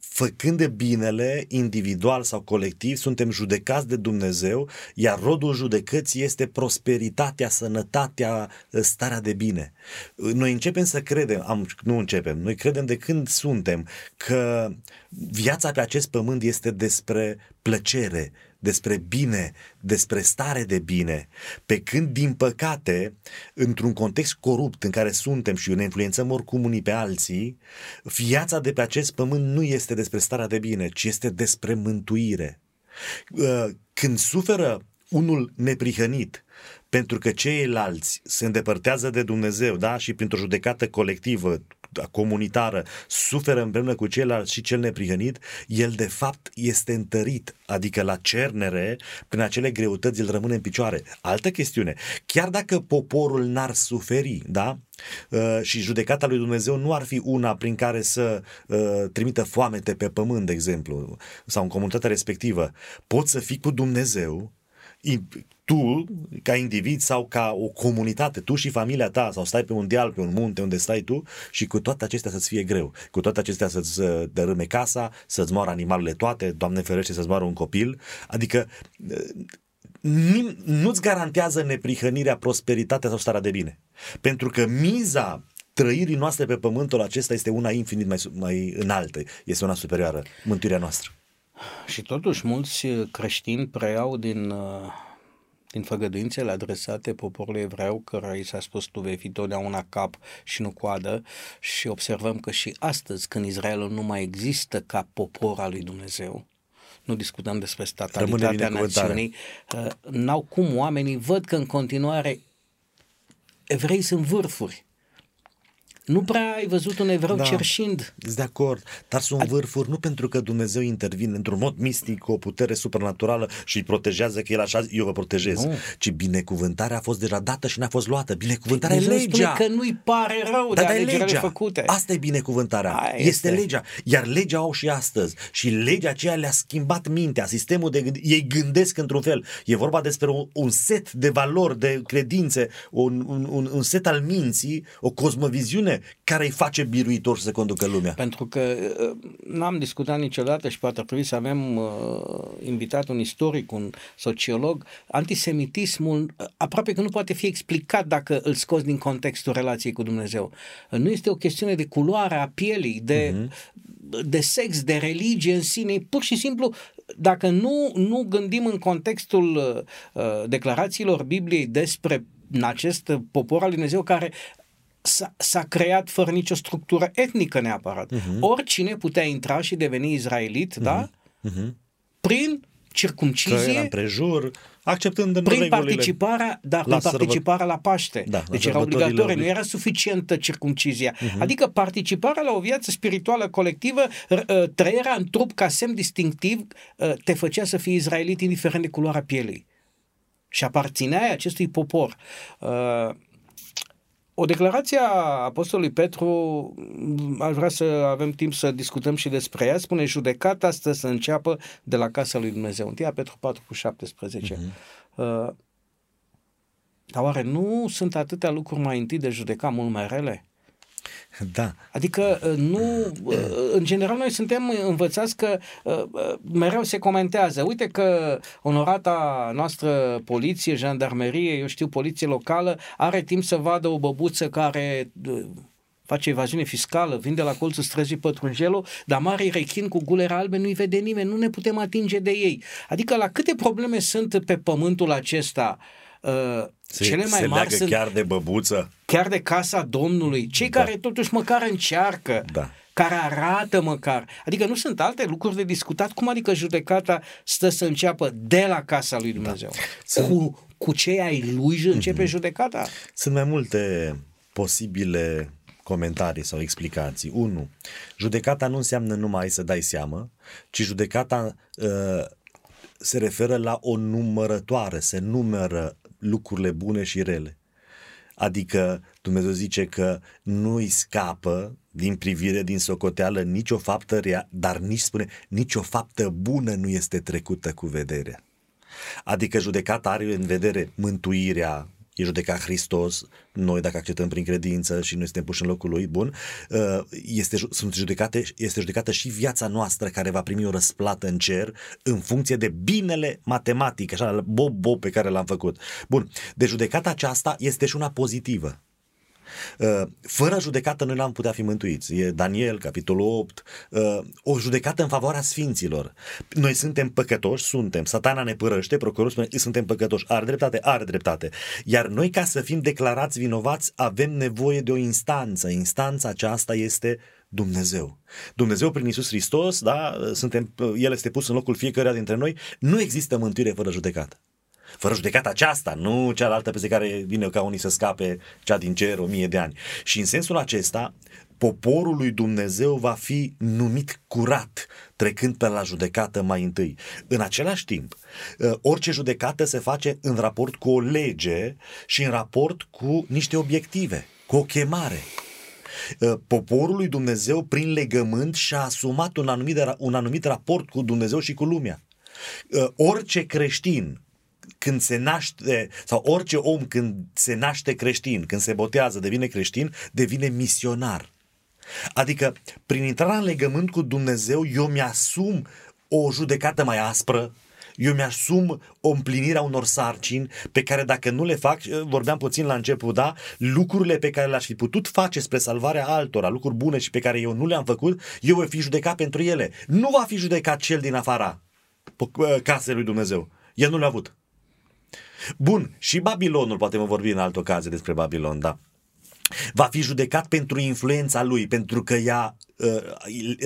făcând de binele individual sau colectiv, suntem judecați de Dumnezeu, iar rodul judecății este prosperitatea, sănătatea, starea de bine. Noi începem să credem, am, nu începem, noi credem de când suntem că viața pe acest pământ este despre plăcere, despre bine, despre stare de bine, pe când, din păcate, într-un context corupt în care suntem și ne influențăm oricum unii pe alții, viața de pe acest pământ nu este despre starea de bine, ci este despre mântuire. Când suferă unul neprihănit, pentru că ceilalți se îndepărtează de Dumnezeu, da? Și printr-o judecată colectivă, comunitară, suferă împreună cu ceilalți și cel neprihănit, el de fapt este întărit, adică la cernere, prin acele greutăți el rămâne în picioare. Altă chestiune, chiar dacă poporul n-ar suferi, da? Uh, și judecata lui Dumnezeu nu ar fi una prin care să uh, trimită foamete pe pământ, de exemplu, sau în comunitatea respectivă, poți să fii cu Dumnezeu, tu, ca individ sau ca o comunitate, tu și familia ta, sau stai pe un deal, pe un munte, unde stai tu, și cu toate acestea să-ți fie greu, cu toate acestea să-ți dărâme casa, să-ți moară animalele toate, Doamne ferește să-ți moară un copil, adică nim- nu-ți garantează neprihănirea, prosperitatea sau starea de bine, pentru că miza trăirii noastre pe pământul acesta este una infinit mai, mai înaltă, este una superioară, mântuirea noastră. Și totuși mulți creștini preiau din, din făgăduințele adresate poporului evreu, căruia i s-a spus tu vei fi totdeauna cap și nu coadă, și observăm că și astăzi, când Israelul nu mai există ca popor al lui Dumnezeu, nu discutăm despre statalitatea națiunii, n-au cum oamenii văd că în continuare evrei sunt vârfuri. Nu prea ai văzut un evreu da, cerșind. De acord, dar sunt vârfuri nu pentru că Dumnezeu intervine într-un mod mistic cu o putere supranaturală și îi protejează că el așa, eu vă protejez, nu. Ci binecuvântarea a fost deja dată și n-a fost luată. Binecuvântarea e legea. Spune că nu-i pare rău dar de alegerile legea. făcute. Asta e binecuvântarea, a, este. este legea. Iar legea au și astăzi și legea aceea le-a schimbat mintea, sistemul de gând... ei gândesc într-un fel. E vorba despre un, un set de valori, de credințe, un, un, un, un set al minții, o cosmoviziune care îi face biruitor să conducă lumea. Pentru că n-am discutat niciodată și poate ar trebui să avem uh, invitat un istoric, un sociolog, antisemitismul aproape că nu poate fi explicat dacă îl scoți din contextul relației cu Dumnezeu. Nu este o chestiune de culoare a pielii, de, uh-huh. de sex, de religie în sine, pur și simplu dacă nu, nu gândim în contextul uh, declarațiilor Bibliei despre acest popor al lui Dumnezeu care S-a, s-a creat fără nicio structură etnică neapărat. Uh-huh. Oricine putea intra și deveni izraelit, uh-huh. da? Uh-huh. Prin circumcizie, prejur, acceptând în prin participarea, dar la participarea sărbă... la Paște. Da, deci la era obligatorie, nu era suficientă circumcizia. Uh-huh. Adică participarea la o viață spirituală colectivă, trăirea în trup ca semn distinctiv, te făcea să fii izraelit indiferent de culoarea pielei. Și aparțineai acestui popor. O declarație a apostolului Petru, aș vrea să avem timp să discutăm și despre ea, spune judecata asta să înceapă de la casa lui Dumnezeu. întâi Petru patru cu șaptesprezece. Uh-huh. Uh, dar oare nu sunt atâtea lucruri mai întâi de judecat mult mai rele? Da. Adică nu, în general noi suntem învățați că mereu se comentează, uite că onorata noastră poliție, jandarmerie, eu știu, poliție locală are timp să vadă o băbuță care face evaziune fiscală, vinde la colțul străzii pătrunjelul, dar marii rechin cu gulera albe nu-i vede nimeni, nu ne putem atinge de ei. Adică la câte probleme sunt pe pământul acesta? Se, cele mai se mari sunt chiar de băbuță, chiar de casa Domnului, cei da. care totuși măcar încearcă, da. care arată măcar, adică nu sunt alte lucruri de discutat, cum adică judecata stă să înceapă de la casa lui Dumnezeu, da. cu, cu cei ai lui începe mm-hmm. judecata. Sunt mai multe posibile comentarii sau explicații. Unu, judecata nu înseamnă numai să dai seamă, ci judecata uh, se referă la o numărătoare, se numără lucrurile bune și rele. Adică Dumnezeu zice că nu-i scapă din privire, din socoteală, nicio faptă rea, dar nici spune, nicio faptă bună nu este trecută cu vederea. Adică judecata are în vedere mântuirea e judecat Hristos, noi dacă acceptăm prin credință și noi suntem puși în locul lui, bun, este, sunt judecate, este judecată și viața noastră care va primi o răsplată în cer în funcție de binele matematic, așa, bobo pe care l-am făcut. Bun, de judecata aceasta este și una pozitivă. Fără judecată noi n-am putea fi mântuiți. E Daniel, capitolul opt. O judecată în favoarea sfinților. Noi suntem păcătoși, suntem. Satana ne părăște, procurorul spune, suntem păcătoși. Are dreptate, are dreptate. Iar noi, ca să fim declarați vinovați, avem nevoie de o instanță. Instanța aceasta este Dumnezeu. Dumnezeu prin Iisus Hristos, da, suntem, El este pus în locul fiecăruia dintre noi. Nu există mântuire fără judecată. Fără judecata aceasta, nu cealaltă peste care vine ca unii să scape, cea din cer, o mie de ani. Și în sensul acesta, poporul lui Dumnezeu va fi numit curat, trecând pe la judecată mai întâi. În același timp, orice judecată se face în raport cu o lege și în raport cu niște obiective, cu o chemare. Poporul lui Dumnezeu, prin legământ, și-a asumat un anumit, un anumit raport cu Dumnezeu și cu lumea. Orice creștin, când se naște, sau orice om când se naște creștin, când se botează, devine creștin, devine misionar. Adică, prin intrarea în legământ cu Dumnezeu, eu mi-asum o judecată mai aspră, eu mi-asum o împlinire a unor sarcini pe care dacă nu le fac, vorbeam puțin la început, da, lucrurile pe care le-aș fi putut face spre salvarea altora, lucruri bune și pe care eu nu le-am făcut, eu voi fi judecat pentru ele. Nu va fi judecat cel din afara casei lui Dumnezeu. El nu l-a avut. Bun, și Babilonul, poate vom vorbi în altă ocazie despre Babilon, da. Va fi judecat pentru influența lui, pentru că ea uh,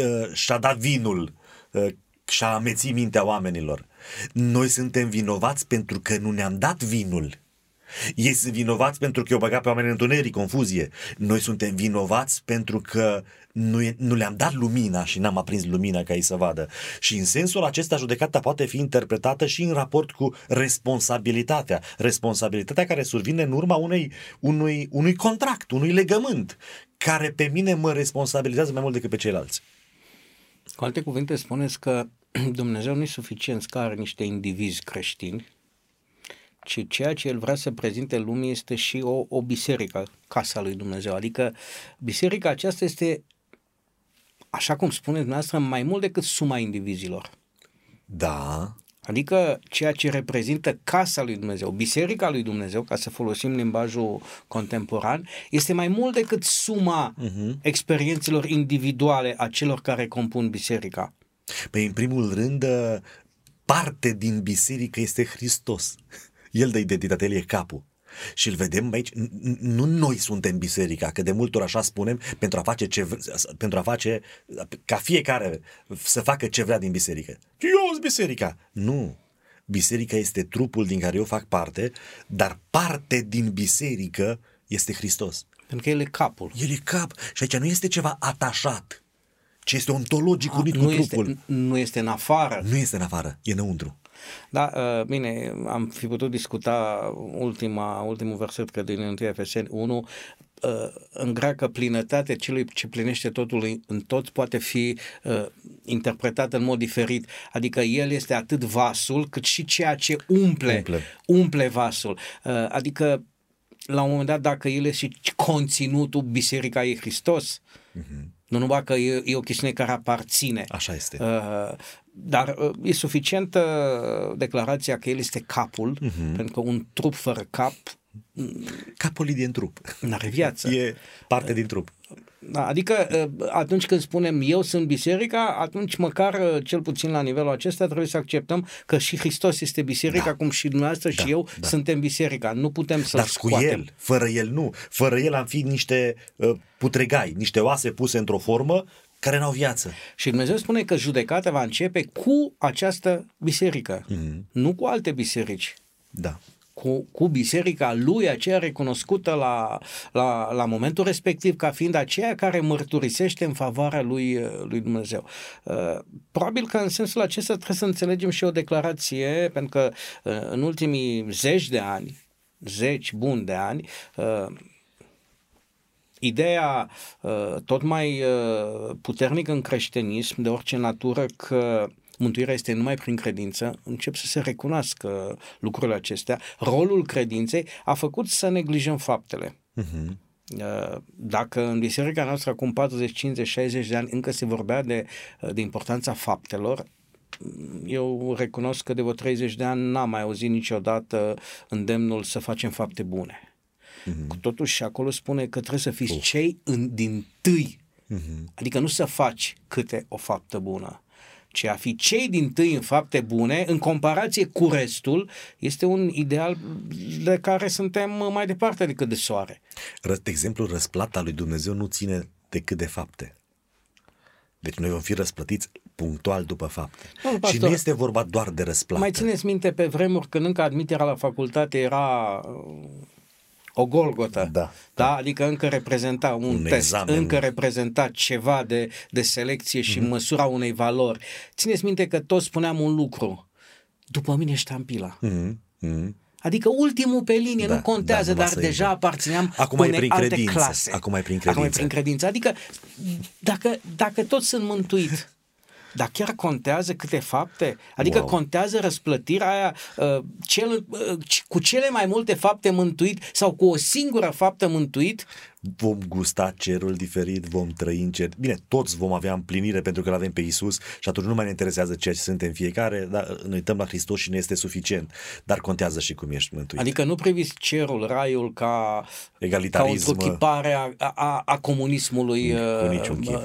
uh, și-a dat vinul, uh, și-a amețit mintea oamenilor. Noi suntem vinovați pentru că nu ne-am dat vinul. Ei sunt vinovați pentru că i-au băgat pe oameni în întuneric, confuzie. Noi suntem vinovați pentru că nu, e, nu le-am dat lumina și n-am aprins lumina ca ei să vadă. Și în sensul acesta judecata poate fi interpretată și în raport cu responsabilitatea. Responsabilitatea care survine în urma unei, unui, unui contract, unui legământ, care pe mine mă responsabilizează mai mult decât pe ceilalți. Cu alte cuvinte, spuneți că Dumnezeu nu e suficient că are niște indivizi creștini, ci ceea ce El vrea să prezinte lumii este și o, o biserică, casa lui Dumnezeu. Adică biserica aceasta este, așa cum spuneți dumneavoastră, mai mult decât suma indivizilor. Da. Adică ceea ce reprezintă casa lui Dumnezeu, biserica lui Dumnezeu, ca să folosim limbajul contemporan, este mai mult decât suma uh-huh. experiențelor individuale a celor care compun biserica. Păi, în primul rând, parte din biserică este Hristos. El dă identitate, el e capul. Și îl vedem aici, nu noi suntem biserica, că de multe ori așa spunem, pentru a face ce vre, pentru a face ca fiecare să facă ce vrea din biserică. Eu sunt biserica. Nu. Biserica este trupul din care eu fac parte, dar parte din biserică este Hristos. Pentru că el e capul. El e cap. Și aici nu este ceva atașat, ci este ontologic unit cu trupul. Este, nu este în afară. Nu este în afară, e înăuntru. Da, bine, am fi putut discuta ultima, ultimul verset, că din întâi Efeseni unu, în greacă plinătate, celui ce plinește totul în tot, poate fi interpretat în mod diferit, adică el este atât vasul, cât și ceea ce umple, umple, umple vasul, adică la un moment dat, dacă el este și conținutul, biserica e Hristos, uh-huh. nu numai că e, e o chestiune care aparține. Așa este. Uh, dar uh, e suficientă uh, declarația că el este capul, uh-huh. pentru că un trup fără cap... Capul e din trup. N-are viață. E parte din trup. Da, adică uh, atunci când spunem eu sunt biserica, atunci măcar, uh, cel puțin la nivelul acesta, trebuie să acceptăm că și Hristos este biserica, da. Cum și dumneavoastră da, și eu da. Suntem biserica. Nu putem să-l scoatem. Dar cu el, fără el nu. Fără el am fi niște uh, putregai, niște oase puse într-o formă care n-au viață. Și Dumnezeu spune că judecata va începe cu această biserică, mm-hmm. nu cu alte biserici. Da. Cu, cu biserica lui, aceea recunoscută la, la, la momentul respectiv ca fiind aceea care mărturisește în favoarea lui, lui Dumnezeu. Probabil că în sensul acesta trebuie să înțelegem și o declarație, pentru că în ultimii zeci de ani, zeci buni de ani, ideea tot mai puternică în creștinism, de orice natură, că mântuirea este numai prin credință, încep să se recunoască lucrurile acestea. Rolul credinței a făcut să neglijăm faptele. Uh-huh. Dacă în biserica noastră acum patruzeci, cincizeci, șaizeci de ani încă se vorbea de, de importanța faptelor, eu recunosc că de vreo treizeci de ani n-am mai auzit niciodată îndemnul să facem fapte bune. Mm-hmm. Totuși acolo spune că trebuie să fiți uh. cei în, din tâi, mm-hmm. adică nu să faci câte o faptă bună, ci a fi cei din tâi în fapte bune, în comparație cu restul, este un ideal de care suntem mai departe decât de soare. De exemplu, răsplata lui Dumnezeu nu ține decât de fapte. Deci noi vom fi răsplătiți punctual după fapte. Domnul pastor, și nu este vorba doar de răsplată. Mai țineți minte pe vremuri când încă admiterea la facultate era o golgotă, da, da? Adică încă reprezenta un, un test, examen. Încă reprezenta ceva de, de selecție și mm-hmm. măsura unei valori. Țineți minte că toți spuneam un lucru, după mine ștampila. Mm-hmm. Mm-hmm. Adică ultimul pe linie, da, nu contează, da, dar deja aparțineam unei alte clase. Acum e prin credință. Acum e prin credință. Adică dacă, dacă toți sunt mântuit, dar chiar contează câte fapte? Adică wow. contează răsplătirea aia uh, cel, uh, cu cele mai multe fapte mântuit sau cu o singură faptă mântuit? Vom gusta cerul diferit, vom trăi în cer. Bine, toți vom avea împlinire pentru că îl avem pe Iisus și atunci nu mai ne interesează ceea ce suntem fiecare, dar ne uităm la Hristos și ne este suficient. Dar contează și cum ești mântuit. Adică nu priviți cerul, raiul ca, ca o întruchipare a, a, a comunismului uh,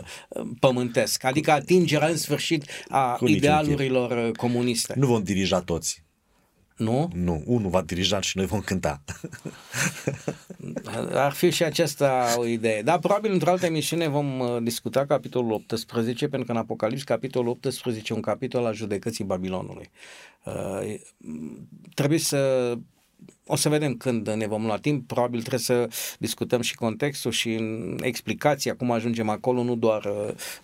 pământesc. Adică atingerea în sfârșit a idealurilor chip. comuniste. Nu vom dirija toți. Nu? Nu, unul va dirija și noi vom cânta. Ar fi și aceasta o idee. Dar probabil într-o altă emisiune vom discuta capitolul optsprezece, pentru că în Apocalips capitolul optsprezece e un capitol al judecății Babilonului. Uh, trebuie să... O să vedem când ne vom lua timp, probabil trebuie să discutăm și contextul și explicația, cum ajungem acolo, nu doar,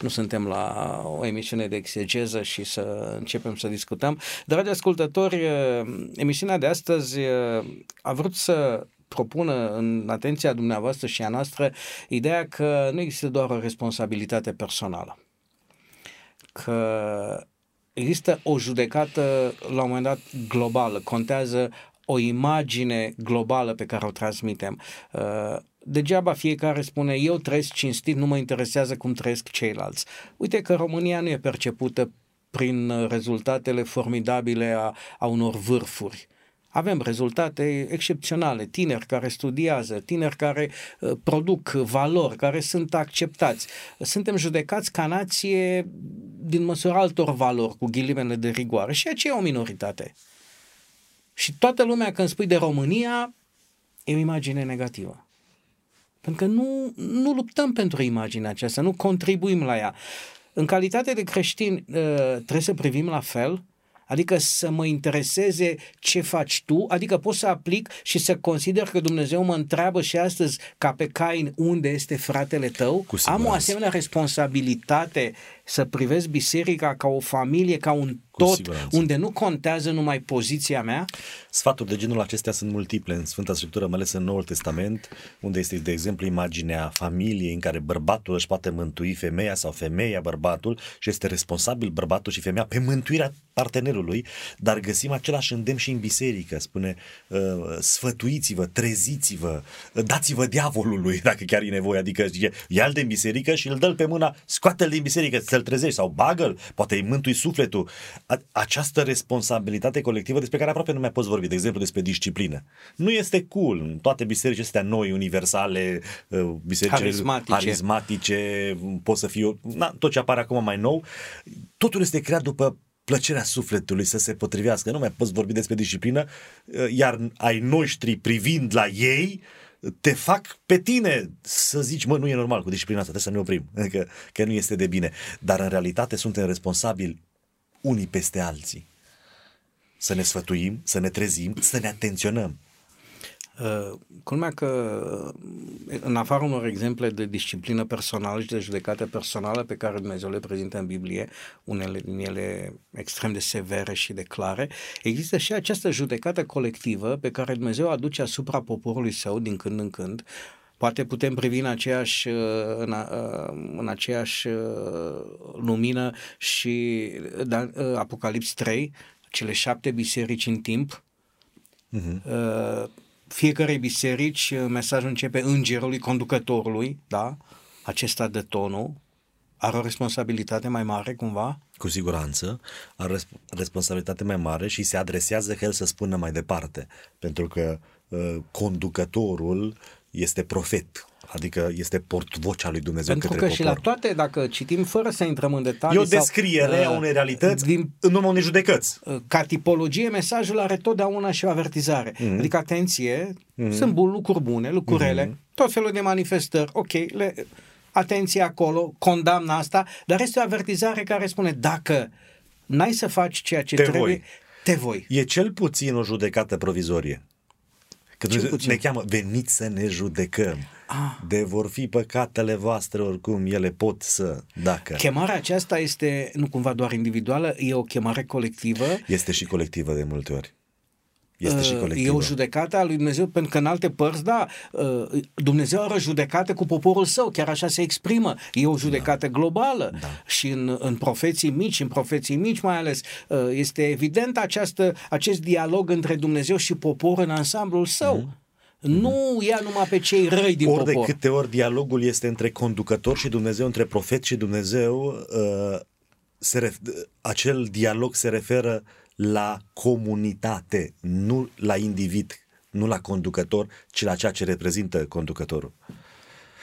nu suntem la o emisiune de exegeză și să începem să discutăm. Dragi ascultători, emisiunea de astăzi a vrut să propună în atenția dumneavoastră și a noastră ideea că nu există doar o responsabilitate personală, că există o judecată la un moment dat globală, contează o imagine globală pe care o transmitem. Degeaba fiecare spune, eu trăiesc cinstit, nu mă interesează cum trăiesc ceilalți. Uite că România nu e percepută prin rezultatele formidabile a, a unor vârfuri. Avem rezultate excepționale, tineri care studiază, tineri care produc valori, care sunt acceptați. Suntem judecați ca nație din măsura altor valori, cu ghilimele de rigoare, și aceea e o minoritate. Și toată lumea când spui de România e o imagine negativă. Pentru că nu, nu luptăm pentru imaginea aceasta, nu contribuim la ea. În calitate de creștini trebuie să privim la fel, adică să mă intereseze ce faci tu, adică pot să aplic și să consider că Dumnezeu mă întreabă și astăzi ca pe Cain, unde este fratele tău? Am o asemenea responsabilitate să privesc biserica ca o familie, ca un tot, unde nu contează numai poziția mea? Sfaturi de genul acestea sunt multiple în Sfânta Scriptură, mai ales în Noul Testament, unde este, de exemplu, imaginea familiei în care bărbatul își poate mântui femeia sau femeia bărbatul și este responsabil bărbatul și femeia pe mântuirea partenerului, dar găsim același îndemn și în biserică, spune uh, sfătuiți-vă, treziți-vă, dați-vă diavolului, dacă chiar e nevoie, adică ia-l din biserică și îl dă-l pe mâna, scoate-l din biserică, să-l trezești sau bagă-l, poate îi mântui sufletul. Această responsabilitate colectivă despre care aproape nu mai poți vorbi, de exemplu despre disciplină. Nu este cool în toate bisericile astea noi, universale, bisericile harismatice, poți să fii, na, tot ce apare acum mai nou, totul este creat după plăcerea sufletului să se potrivească, nu mai poți vorbi despre disciplină, iar ai noștri privind la ei, te fac pe tine să zici, mă, nu e normal cu disciplina asta, trebuie să ne oprim, că, că nu este de bine. Dar în realitate suntem responsabili unii peste alții. Să ne sfătuim, să ne trezim, să ne atenționăm. Uh, culmea că în afară unor exemple de disciplină personală și de judecată personală pe care Dumnezeu le prezintă în Biblie, unele din ele extrem de severe și de clare, există și această judecată colectivă pe care Dumnezeu aduce asupra poporului său din când în când. Poate putem privi în aceeași, în, în aceeași lumină și Apocalips trei, cele șapte biserici în timp. Uh-huh. Fiecare biserici, mesajul începe îngerului conducătorului, da? Acesta dă tonul. Are o responsabilitate mai mare cumva? Cu siguranță, are responsabilitate mai mare și se adresează că el să spună mai departe, pentru că uh, conducătorul este profet, adică este portvocea lui Dumnezeu pentru către popor. Pentru că popor. Și la toate, dacă citim fără să intrăm în detalii... E o descriere sau, uh, a unei realități din, în urma unei judecăți. Uh, ca tipologie, mesajul are totdeauna și o avertizare. Mm-hmm. Adică, atenție, mm-hmm. sunt lucruri bune, lucruri rele, mm-hmm. tot felul de manifestări, ok, le... Atenție acolo, condamnă asta, dar este o avertizare care spune, dacă n-ai să faci ceea ce te trebuie, voi. te voi. E cel puțin o judecată provizorie. Că ne cheamă, veniți să ne judecăm. Ah. De vor fi păcatele voastre, oricum ele pot să, dacă... Chemarea aceasta este, nu cumva doar individuală, e o chemare colectivă. Este și colectivă de multe ori. Este și colectivă. E o judecată a lui Dumnezeu, pentru că în alte părți, da, Dumnezeu are judecată cu poporul său, chiar așa se exprimă. E o judecată da. globală da. și în, în profeții mici, în profeții mici mai ales, este evident această, acest dialog între Dumnezeu și popor în ansamblul său. Mm-hmm. Nu ia numai pe cei răi din popor. Ori de câte ori dialogul este între conducător și Dumnezeu, între profet și Dumnezeu, se ref- acel dialog se referă la comunitate, nu la individ, nu la conducător, ci la ceea ce reprezintă conducătorul.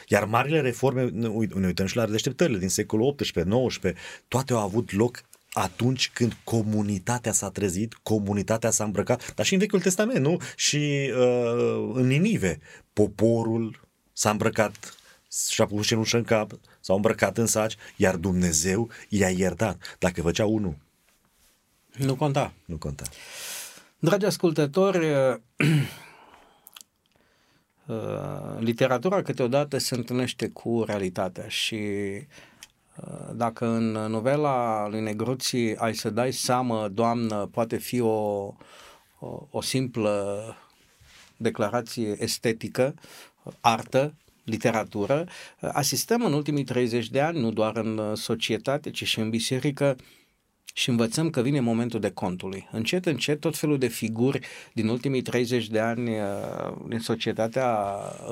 Iar marile reforme, ne uităm și la deșteptările din secolul optsprezece nouăsprezece, toate au avut loc atunci când comunitatea s-a trezit, comunitatea s-a îmbrăcat, dar și în Vechiul Testament, nu? Și uh, în Ninive, poporul s-a îmbrăcat, și-a pus cenușă în cap, s-a îmbrăcat în saci, iar Dumnezeu i-a iertat. Dacă făcea unul, nu conta. Nu conta. Dragi ascultători, literatura câteodată se întâlnește cu realitatea și dacă în novela lui Negruzzi ai să dai seama, doamnă, poate fi o, o, o simplă declarație estetică, artă, literatură, asistăm în ultimii treizeci de ani, nu doar în societate, ci și în biserică, și învățăm că vine momentul de contului. Încet, încet, tot felul de figuri din ultimii treizeci de ani din societatea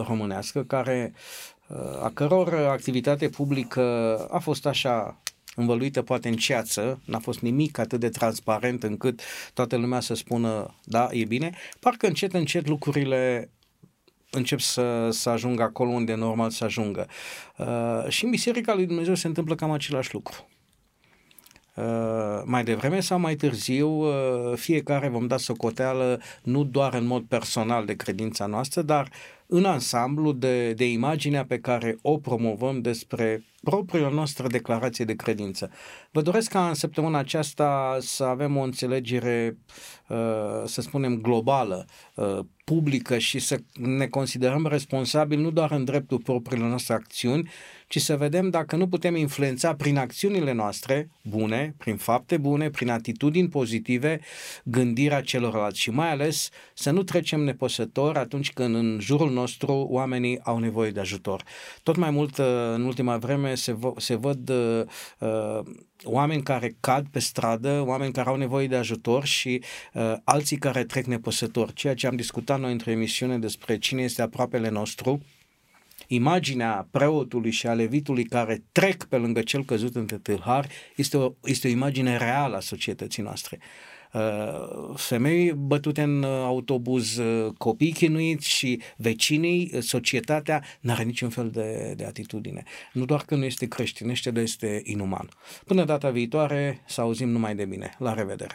românească, care, a căror activitate publică a fost așa învăluită poate în ceață, n-a fost nimic atât de transparent încât toată lumea să spună, da, e bine, parcă încet, încet lucrurile încep să, să ajungă acolo unde normal să ajungă. Și în Biserica lui Dumnezeu se întâmplă cam același lucru. Uh, mai devreme sau mai târziu uh, fiecare vom da socoteală nu doar în mod personal de credința noastră, dar în ansamblu de, de imaginea pe care o promovăm despre propria noastră declarație de credință. Vă doresc ca în săptămâna aceasta să avem o înțelegere, uh, să spunem, globală, uh, publică și să ne considerăm responsabili nu doar în dreptul propriilor noastre acțiuni, ci să vedem dacă nu putem influența prin acțiunile noastre bune, prin fapte bune, prin atitudini pozitive, gândirea celorlalți și mai ales să nu trecem nepăsător atunci când în jurul nostru oamenii au nevoie de ajutor. Tot mai mult în ultima vreme se, v- se văd uh, oameni care cad pe stradă, oameni care au nevoie de ajutor și uh, alții care trec nepăsător. Ceea ce am discutat noi într-o emisiune despre cine este aproapele nostru, imaginea preotului și a levitului care trec pe lângă cel căzut între tâlhari este o, este o imagine reală a societății noastre. Femei bătute în autobuz, copii chinuiți și vecinii, societatea n-are niciun fel de, de atitudine. Nu doar că nu este creștinește, dar este inuman. Până data viitoare, să auzim numai de bine. La revedere!